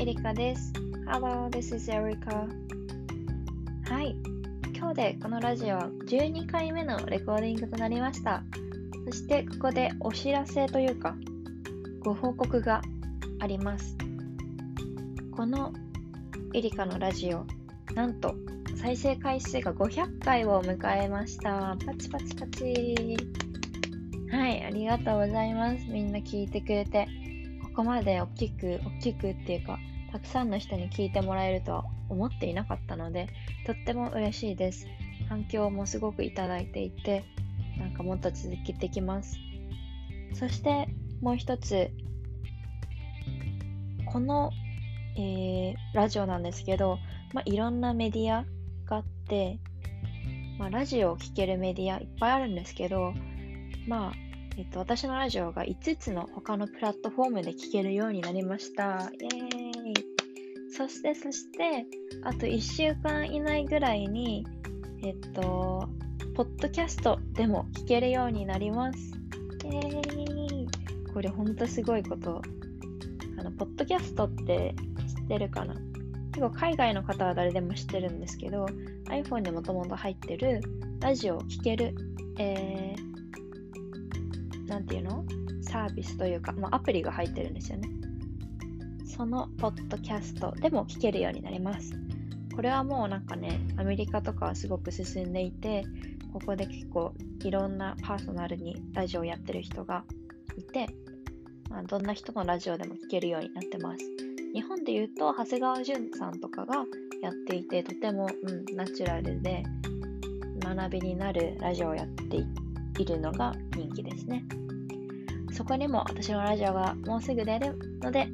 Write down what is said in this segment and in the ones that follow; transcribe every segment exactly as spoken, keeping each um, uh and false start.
エリカです。Hello, this is Erika. はい、今日でこのラジオはじゅうにかいめのレコーディングとなりました。そしてここでお知らせというか、ご報告があります。このエリカのラジオ、なんと再生回数がごひゃっかいを迎えました。パチパチパチ。はい、ありがとうございます。みんな聞いてくれて。ここまで大きく大きくっていうか、たくさんの人に聞いてもらえるとは思っていなかったので、とっても嬉しいです。反響もすごくいただいていて、なんかもっと続けてきます。そしてもう一つ、この、えー、ラジオなんですけど、まあ、いろんなメディアがあって、まあ、ラジオを聴けるメディアいっぱいあるんですけど、まあえっと、私のラジオがいつつの他のプラットフォームで聴けるようになりました。イエーイ。そしてそしてあといっしゅうかん以内ぐらいにえっとポッドキャストでも聴けるようになります。イエーイ。これほんとすごいこと。あのポッドキャストって知ってるかな？結構海外の方は誰でも知ってるんですけど、iPhone でもともと入ってるラジオを聴ける、えーなんていうの？サービスというか、まあ、アプリが入ってるんですよね。そのポッドキャストでも聞けるようになります。これはもうなんかね、アメリカとかはすごく進んでいて、ここで結構いろんなパーソナルにラジオをやってる人がいて、まあ、どんな人のラジオでも聞けるようになってます。日本でいうと長谷川潤さんとかがやっていて、とても、うん、ナチュラルで学びになるラジオをやっていて、いるのが人気ですね。そこにも私のラジオがもうすぐ出るので、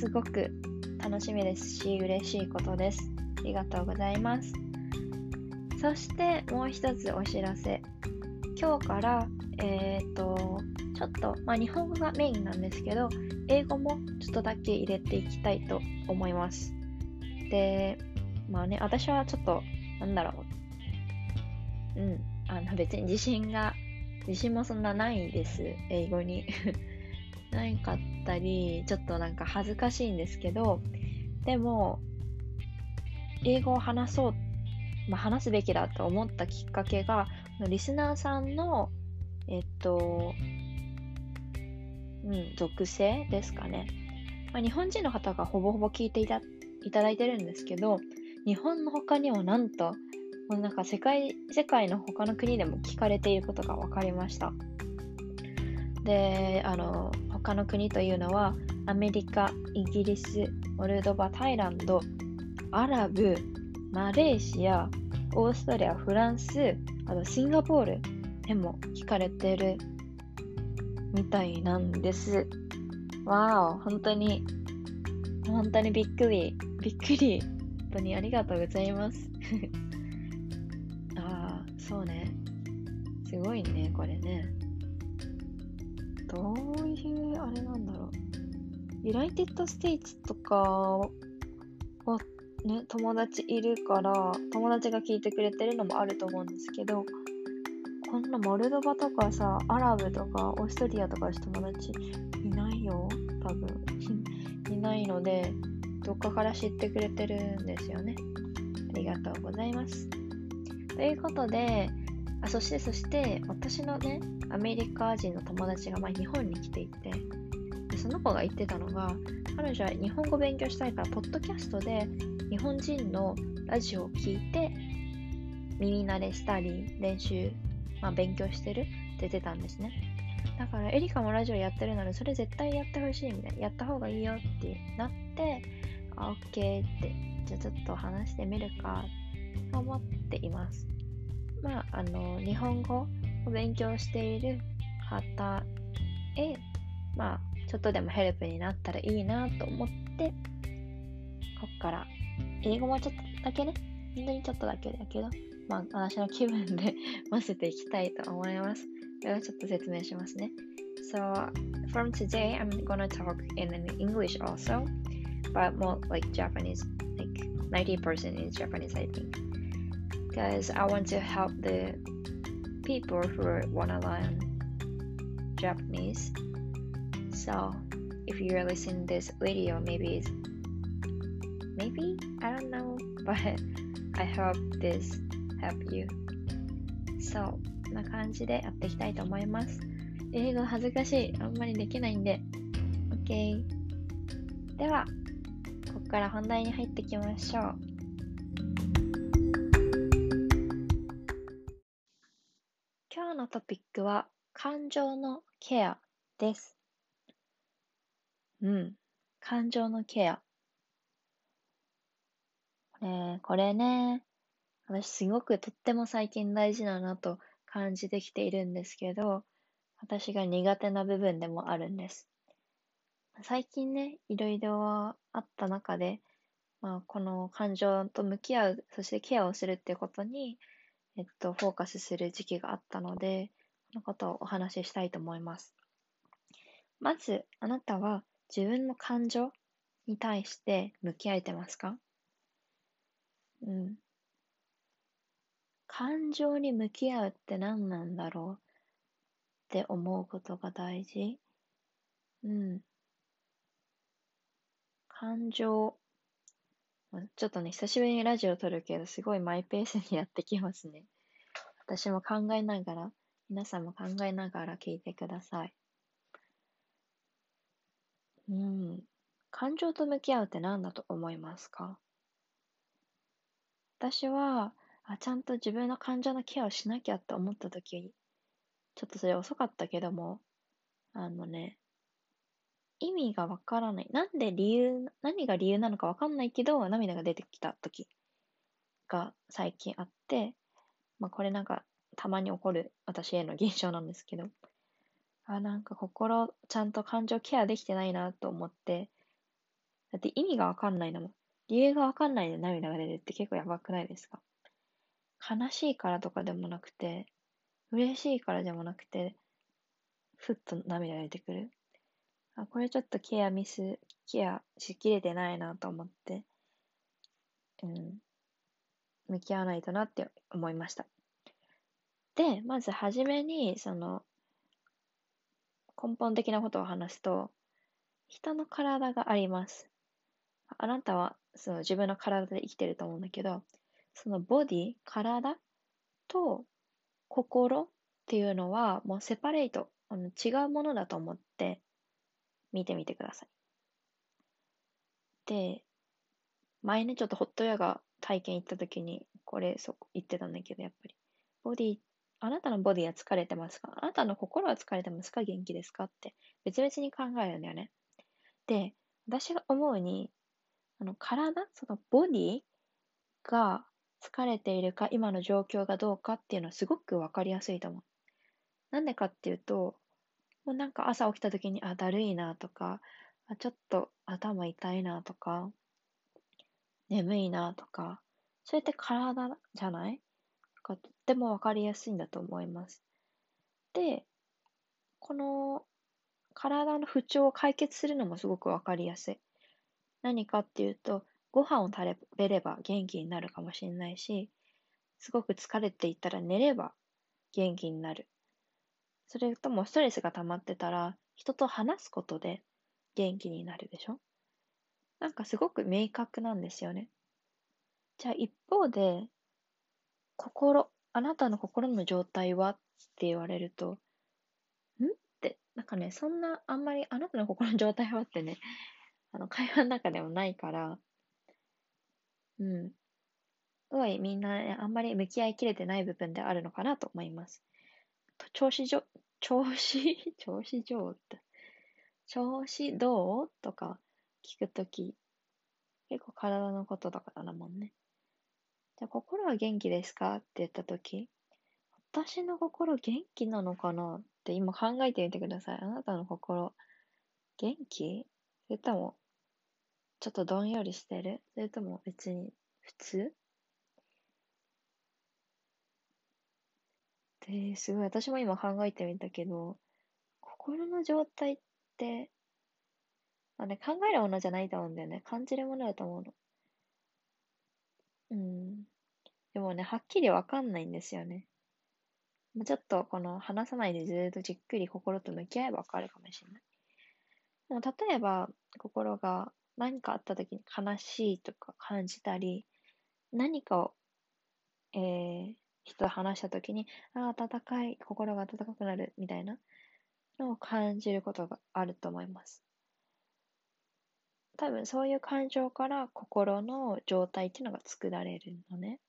すごく楽しみですし、嬉しいことです。ありがとうございます。そしてもう一つお知らせ、今日からえーとちょっと、まあ、日本語がメインなんですけど、英語もちょっとだけ入れていきたいと思います。で、まあね、私はちょっとなんだろう、うんあの別に自信が自信もそんなないです。英語にないかったり、ちょっとなんか恥ずかしいんですけど、でも英語を話そう、まあ、話すべきだと思ったきっかけが、リスナーさんのえっと、うん、属性ですかね。まあ、日本人の方がほぼほぼ聞いていた、いただいてるんですけど、日本の他にもなんともうなんか世界、世界の他の国でも聞かれていることが分かりました。で、あの他の国というのはアメリカ、イギリス、モルドバ、タイランド、アラブ、マレーシア、オーストラリア、フランス、あとシンガポールでも聞かれているみたいなんです。わー、本当に本当にびっくりびっくり、本当にありがとうございます。そうね、すごいね、これね。どういうあれなんだろう、ユナイテッドステイツとかはね、友達いるから、友達が聞いてくれてるのもあると思うんですけど、こんなモルドバとかさ、アラブとかオーストリアとか友達いないよ多分いないので、どっかから知ってくれてるんですよね。ありがとうございます。ということで、あ、そしてそして私のね、アメリカ人の友達が前日本に来ていて、でその子が言ってたのが、彼女は日本語勉強したいからポッドキャストで日本人のラジオを聞いて耳慣れしたり練習、まあ、勉強してるって言ってたんですね。だからエリカもラジオやってるなら、それ絶対やってほしいみたいな、やった方がいいよってなって、あ、OK ってじゃあちょっと話してみるかと思っています。まあ、あの日本語を勉強している方へ、まあ、ちょっとでもヘルプになったらいいなと思って、こっから英語もちょっとだけね、本当にちょっとだけだけど、まあ、私の気分で混ぜていきたいと思います。ではちょっと説明しますね。 So from today I'm gonna talk in English also, but more like Japanese, like ninety percent is Japanese I think.Because I want to help the people who wanna learn Japanese. So if you're listening to this video, maybe it's Maybe, I don't know, but I hope this help you. そう、こんな感じでやっていきたいと思います。英語恥ずかしい、あんまりできないんで。 OK、 ではここから本題に入っていきましょう。今日のトピックは感情のケアです。うん、感情のケア、えー、これね、私すごくとっても最近大事だなと感じてきているんですけど、私が苦手な部分でもあるんです。最近ね、いろいろあった中で、まあ、この感情と向き合う、そしてケアをするっていうことに、えっと、フォーカスする時期があったので、このことをお話ししたいと思います。まず、あなたは自分の感情に対して向き合えてますか？うん、感情に向き合うって何なんだろうって思うことが大事。うん、感情、ちょっとね、久しぶりにラジオ撮るけど、すごいマイペースにやってきますね。私も考えながら、皆さんも考えながら聞いてください。うん、感情と向き合うって何だと思いますか？私はあ、ちゃんと自分の感情のケアをしなきゃって思った時、ちょっとそれ遅かったけども、あのね、意味がわからない。なんで理由、何が理由なのかわかんないけど、涙が出てきた時が最近あって、まあこれなんかたまに起こる私への現象なんですけど、あ、なんか心、ちゃんと感情ケアできてないなと思って、だって意味がわかんないのも。理由がわかんないで涙が出るって結構やばくないですか？悲しいからとかでもなくて、嬉しいからでもなくて、ふっと涙が出てくる。あ、これちょっとケアミス、ケアしきれてないなと思って、うん、向き合わないとなって思いました。で、まずはじめに、その、根本的なことを話すと、人の体があります。あなたはその自分の体で生きてると思うんだけど、そのボディ、体と心っていうのはもうセパレート、あの違うものだと思って見てみてください。で、前ね、ちょっとホットヨガ体験行った時にこれそ言ってたんだけど、やっぱりボディ、あなたのボディは疲れてますか？あなたの心は疲れてますか？元気ですか？って別々に考えるんだよね。で、私が思うに、あの体、そのボディが疲れているか、今の状況がどうかっていうのはすごく分かりやすいと思う。なんでかっていうと、もうなんか朝起きた時に、あ、だるいなとか、あ、ちょっと頭痛いなとか、眠いなとか、そうやって体じゃない？とっても分かりやすいんだと思います。で、この体の不調を解決するのもすごく分かりやすい。何かっていうと、ご飯を食べれば元気になるかもしれないし、すごく疲れていたら寝れば元気になる。それともストレスが溜まってたら、人と話すことで元気になるでしょ？なんかすごく明確なんですよね。じゃあ一方で、心、あなたの心の状態はって言われると、んって、なんかね、そんなあんまりあなたの心の状態はってね、あの会話の中でもないから、うん、すごいみんな、ね、あんまり向き合いきれてない部分であるのかなと思います。と調子上、調子、調子上って、調子どうとか聞くとき、結構体のことだからなもんね。じゃあ心は元気ですかって言ったとき、私の心元気なのかなって今考えてみてください。あなたの心元気？それともちょっとどんよりしてる？それとも別に普通？で、すごい私も今考えてみたけど、心の状態って、あね、考えるものじゃないと思うんだよね。感じるものだと思うの。うん。でもね、はっきりわかんないんですよね。ちょっとこの話さないでずっとじっくり心と向き合えばわかるかもしれない。もう例えば心が何かあった時に悲しいとか感じたり、何かを、えー、人と話した時に、ああ、温かい、心が温かくなるみたいなのを感じることがあると思います。多分そういう感情から心の状態っていうのが作られるのね。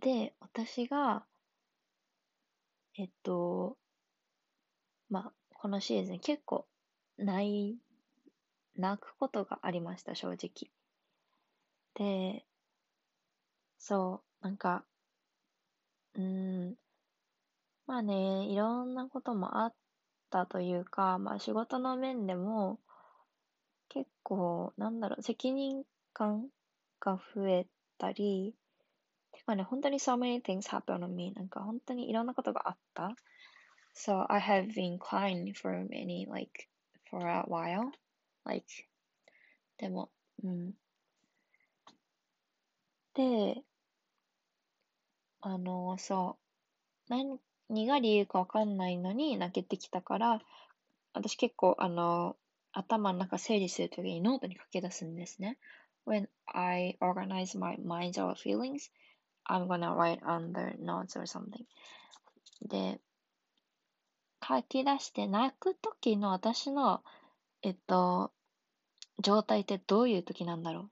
で、私が、えっと、まあ、このシーズン結構泣い、泣くことがありました、正直。で、そう、なんか、うーん、まあね、いろんなこともあったというか、まあ仕事の面でも、結構、なんだろう、責任感が増えたり、てかね、本当に so many things happened on me. なんか本当にいろんなことがあった。So, I have been crying for many, like, for a while. Like, でも、うん。で、あの、そう、何が理由かわかんないのに泣けてきたから、私結構、あの、頭の中整理するときにノートに書き出すんですね。When I organize my mind's or feelings, I'm gonna write on the notes or something. で、書き出して泣くときの私の、えっと、状態ってどういうときなんだろ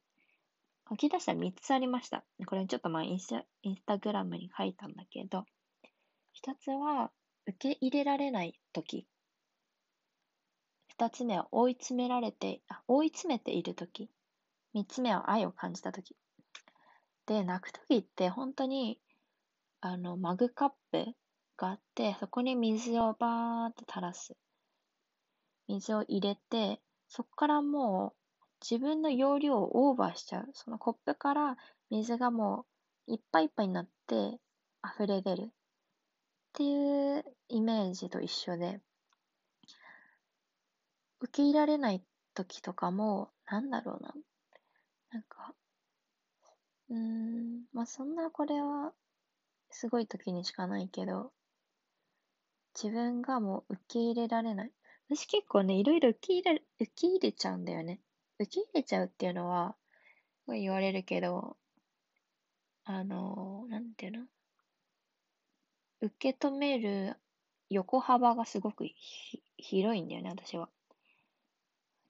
う。書き出したらみっつありました。これちょっとまあインスタ、インスタグラムに書いたんだけど、ひとつは受け入れられないとき。二つ目は追い詰められて、あ、追い詰めているとき。三つ目は愛を感じたとき。で、泣くときって本当に、あの、マグカップがあって、そこに水をバーって垂らす。水を入れて、そこからもう自分の容量をオーバーしちゃう。そのコップから水がもういっぱいいっぱいになって溢れ出る。っていうイメージと一緒で。受け入れられない時とかも、なんだろうな。なんか、うーん、まあそんなこれは、すごい時にしかないけど、自分がもう受け入れられない。私結構ね、いろいろ受け入れ、受け入れちゃうんだよね。受け入れちゃうっていうのは、言われるけど、あの、なんていうの？受け止める横幅がすごくひ広いんだよね、私は。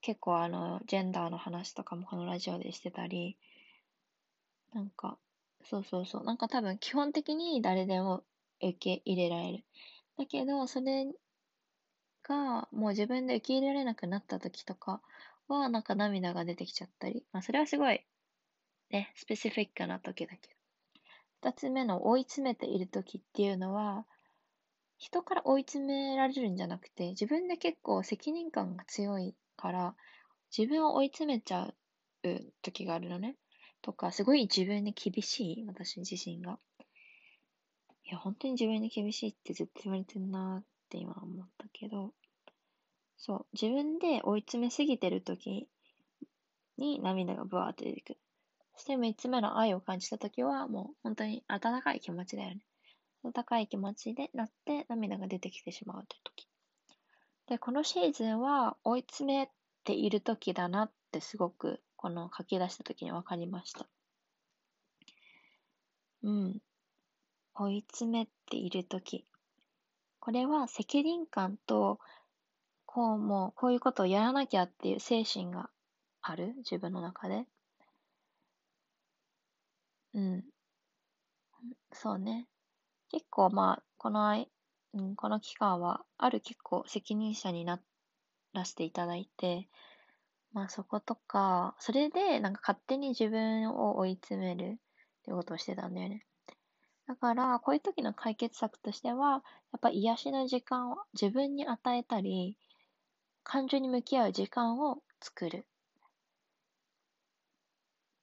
結構あの、ジェンダーの話とかもこのラジオでしてたり、なんか、そうそうそう、なんか多分基本的に誰でも受け入れられる。だけど、それがもう自分で受け入れられなくなった時とかは、なんか涙が出てきちゃったり、まあそれはすごい、ね、スペシフィックな時だけど。二つ目の追い詰めている時っていうのは、人から追い詰められるんじゃなくて、自分で結構責任感が強い。から自分を追い詰めちゃう時があるのね。とか、すごい自分に厳しい、私自身が。いや、本当に自分に厳しいって絶対言われてんなって今思ったけど、そう、自分で追い詰めすぎてる時に涙がブワーって出てくる。そしてみっつめの愛を感じた時は、もう本当に温かい気持ちだよね。温かい気持ちでなって涙が出てきてしまうという時。で、このシーズンは追い詰めている時だなってすごくこの書き出した時に分かりました。うん。追い詰めている時。これは責任感と、こうもうこういうことをやらなきゃっていう精神がある、自分の中で。うん。そうね。結構まあ、この愛、うん、この期間は、ある結構責任者にならせていただいて、まあそことか、それでなんか勝手に自分を追い詰めるっていうことをしてたんだよね。だから、こういう時の解決策としては、やっぱ癒しの時間を自分に与えたり、感情に向き合う時間を作る。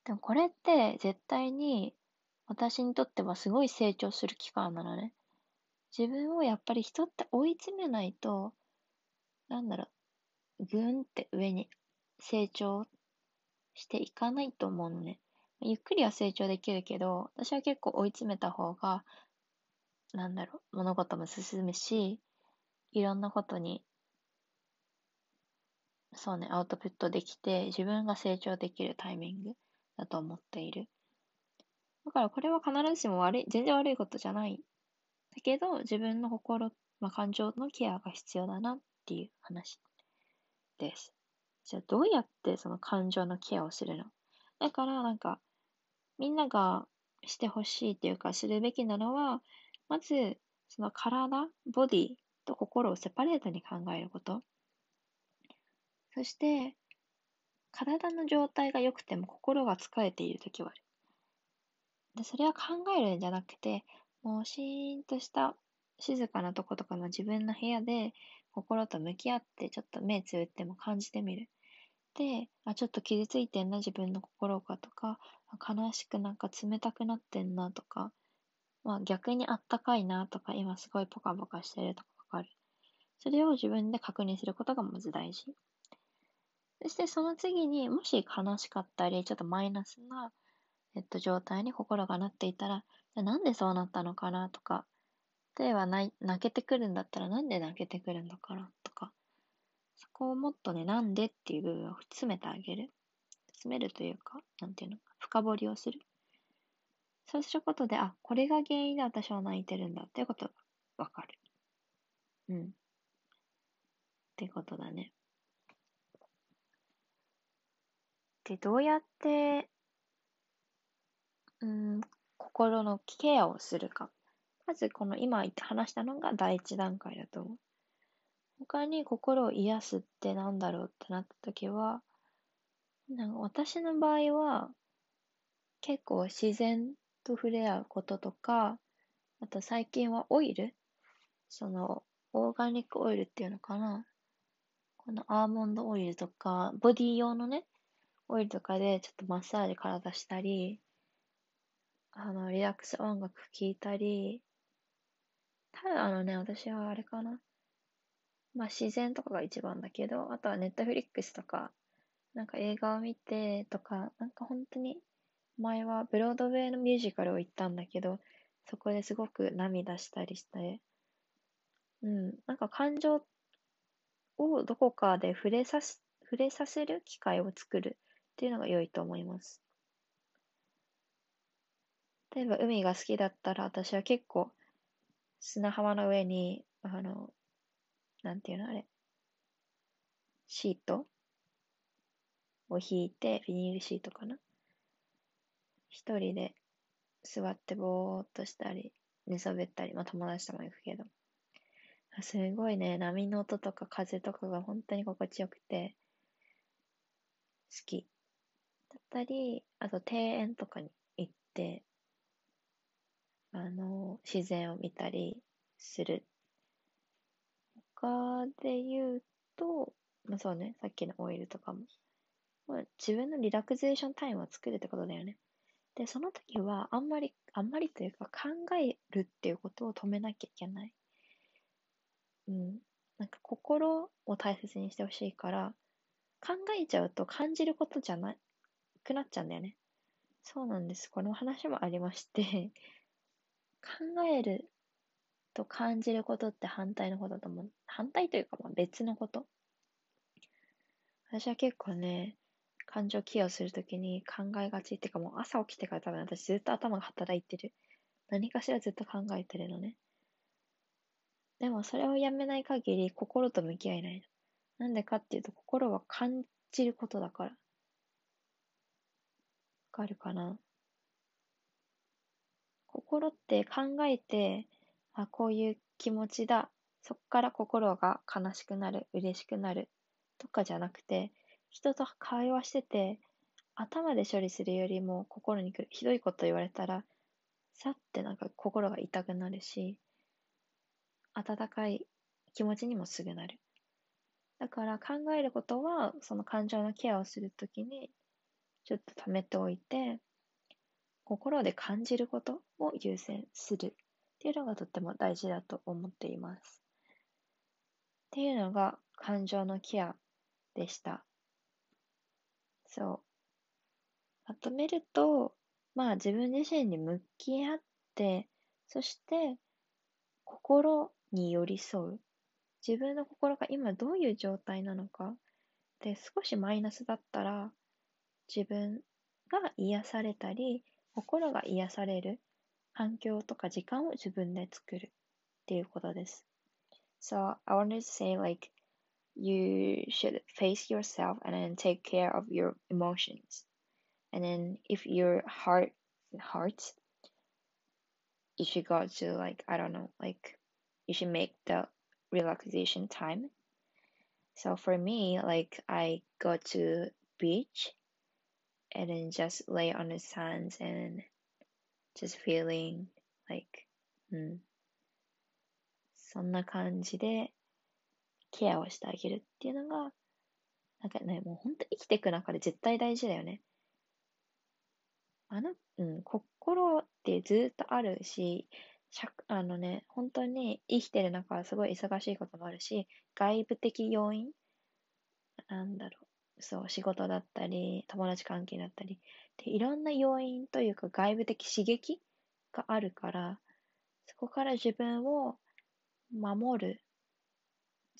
でもこれって絶対に私にとってはすごい成長する期間なのね。自分をやっぱり人って追い詰めないと、なんだろう、ぐーんって上に成長していかないと思うのね。ゆっくりは成長できるけど、私は結構追い詰めた方が、なんだろう、物事も進むし、いろんなことに、そうね、アウトプットできて、自分が成長できるタイミングだと思っている。だからこれは必ずしも悪い、全然悪いことじゃない。だけど、自分の心、まあ、感情のケアが必要だなっていう話です。じゃあ、どうやってその感情のケアをするの？だから、なんか、みんながしてほしいっていうか、するべきなのは、まず、その体、ボディと心をセパレートに考えること。そして、体の状態が良くても心が疲れているときはある。で、それは考えるんじゃなくて、もうシーンとした静かなとことかの自分の部屋で心と向き合ってちょっと目つぶっても感じてみる。で、あ、ちょっと傷ついてんな自分の心がとか、悲しくなんか冷たくなってんなとか、まあ、逆にあったかいなとか、今すごいポカポカしてるとかわかる。それを自分で確認することがまず大事。そしてその次にもし悲しかったりちょっとマイナスな、えっと、状態に心がなっていたら、なんでそうなったのかなとか、例えば泣けてくるんだったらなんで泣けてくるのかなとか、そこをもっとね、なんでっていう部分を詰めてあげる。詰めるというか、なんていうのか、深掘りをする。そうすることで、あ、これが原因で私は泣いてるんだっていうことがわかる。うん。ってことだね。で、どうやって、うん、心のケアをするか。まずこの今話したのが第一段階だと思う。他に心を癒すってなんだろうってなった時は、なんか私の場合は結構自然と触れ合うこととか、あと最近はオイル、そのオーガニックオイルっていうのかな、このアーモンドオイルとかボディ用のねオイルとかでちょっとマッサージ体したり、あのリラックス音楽聴いたり、ただあのね、私はあれかな、まあ自然とかが一番だけど、あとはネットフリックスとかなんか映画を見てとか、なんか本当に前はブロードウェイのミュージカルを行ったんだけど、そこですごく涙したりして、うん、なんか感情をどこかで触れさす、触れさせる機会を作るっていうのが良いと思います。例えば海が好きだったら、私は結構砂浜の上に、あの、なんていうのあれ、シートを引いて、ビニールシートかな、一人で座ってぼーっとしたり、寝そべったり、まあ友達とも行くけど、すごいね、波の音とか風とかが本当に心地よくて、好き。だったり、あと庭園とかに行って、あの、自然を見たりする。他で言うと、まあそうね、さっきのオイルとかも、まあ、自分のリラクゼーションタイムを作るってことだよね。で、その時はあんまり、あんまりというか考えるっていうことを止めなきゃいけない。うん。なんか心を大切にしてほしいから、考えちゃうと感じることじゃなくなっちゃうんだよね。そうなんです。この話もありまして、考えると感じることって反対のことだと思う。反対というかまあ別のこと。私は結構ね、感情寄与するときに考えがちっていうか、もう朝起きてから多分私ずっと頭が働いてる。何かしらずっと考えてるのね。でもそれをやめない限り心と向き合えないの。なんでかっていうと、心は感じることだから。わかるかな？心って考えて、あ、こういう気持ちだ、そこから心が悲しくなる、嬉しくなるとかじゃなくて、人と会話してて頭で処理するよりも心に来る。ひどいこと言われたらさってなんか心が痛くなるし、温かい気持ちにもすぐなる。だから考えることは、その感情のケアをするときにちょっと溜めておいて、心で感じることを優先するっていうのがとっても大事だと思っています。っていうのが感情のケアでした。そう。まとめると、まあ自分自身に向き合って、そして心に寄り添う。自分の心が今どういう状態なのか、で、少しマイナスだったら自分が癒されたり、心が癒される環境とか時間を自分で作るっていうことです。So I wanted to say like you should face yourself and then take care of your emotions. And then if your heart hurts, you should go to like, I don't know, like you should make the relaxation time. So for me, like I go to beach and then just lay on the sands and just feeling like, hmm. そんな感じでケアをしてあげるっていうのが、なんかね、もう本当生きていく中で絶対大事だよね。あの、うん、心ってずっとあるし、あのね、本当に生きてる中はすごい忙しいこともあるし、外部的要因、なんだろう、そう、仕事だったり、友達関係だったり、でいろんな要因というか外部的刺激があるから、そこから自分を守る、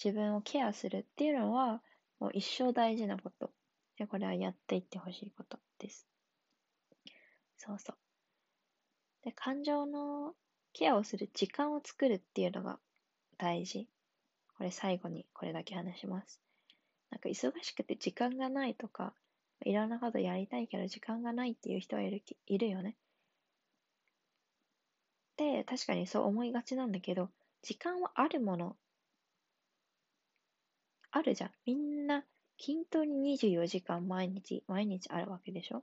自分をケアするっていうのはもう一生大事なことで、これはやっていってほしいことです。そうそうで、感情のケアをする時間を作るっていうのが大事。これ最後にこれだけ話します。なんか忙しくて時間がないとか、いろんなことやりたいけど時間がないっていう人はいる、いるよね。で、確かにそう思いがちなんだけど、時間はあるもの、あるじゃん。みんな均等ににじゅうよじかん毎日毎日あるわけでしょ。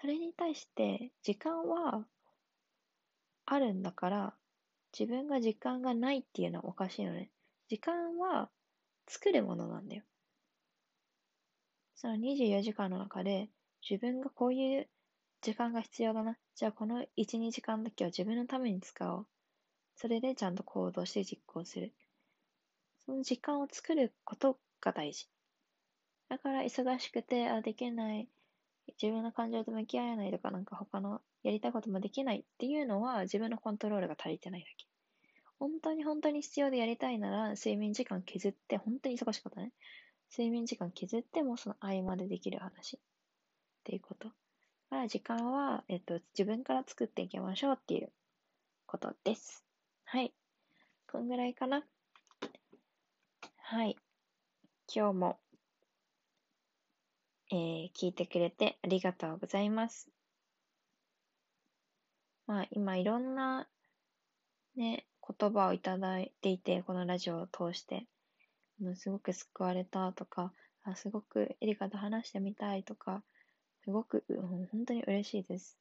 それに対して時間はあるんだから、自分が時間がないっていうのはおかしいよね。時間は作るものなんだよ。そのにじゅうよじかんの中で自分がこういう時間が必要だな、じゃあこのいち、にじかんだけは自分のために使おう、それでちゃんと行動して実行する。その時間を作ることが大事。だから忙しくて、あ、できない、自分の感情と向き合えないとか、なんか他のやりたいこともできないっていうのは自分のコントロールが足りてないだけ。本当に本当に必要でやりたいなら、睡眠時間削って、本当に忙しかったね。睡眠時間削ってもその合間でできる話っていうこと。だから時間は、えっと、自分から作っていきましょうっていうことです。はい。こんぐらいかな。はい。今日も、えー、聞いてくれてありがとうございます。まあ、今いろんなね、言葉をいただいていて、このラジオを通して、すごく救われたとか、あ、すごくエリカと話してみたいとか、すごく、うん、本当に嬉しいです。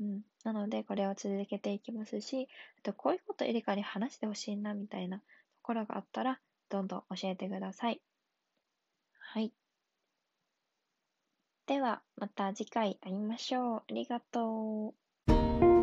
うん、なのでこれを続けていきますし、あとこういうことエリカに話してほしいなみたいなところがあったら、どんどん教えてください。はい。ではまた次回会いましょう。ありがとう。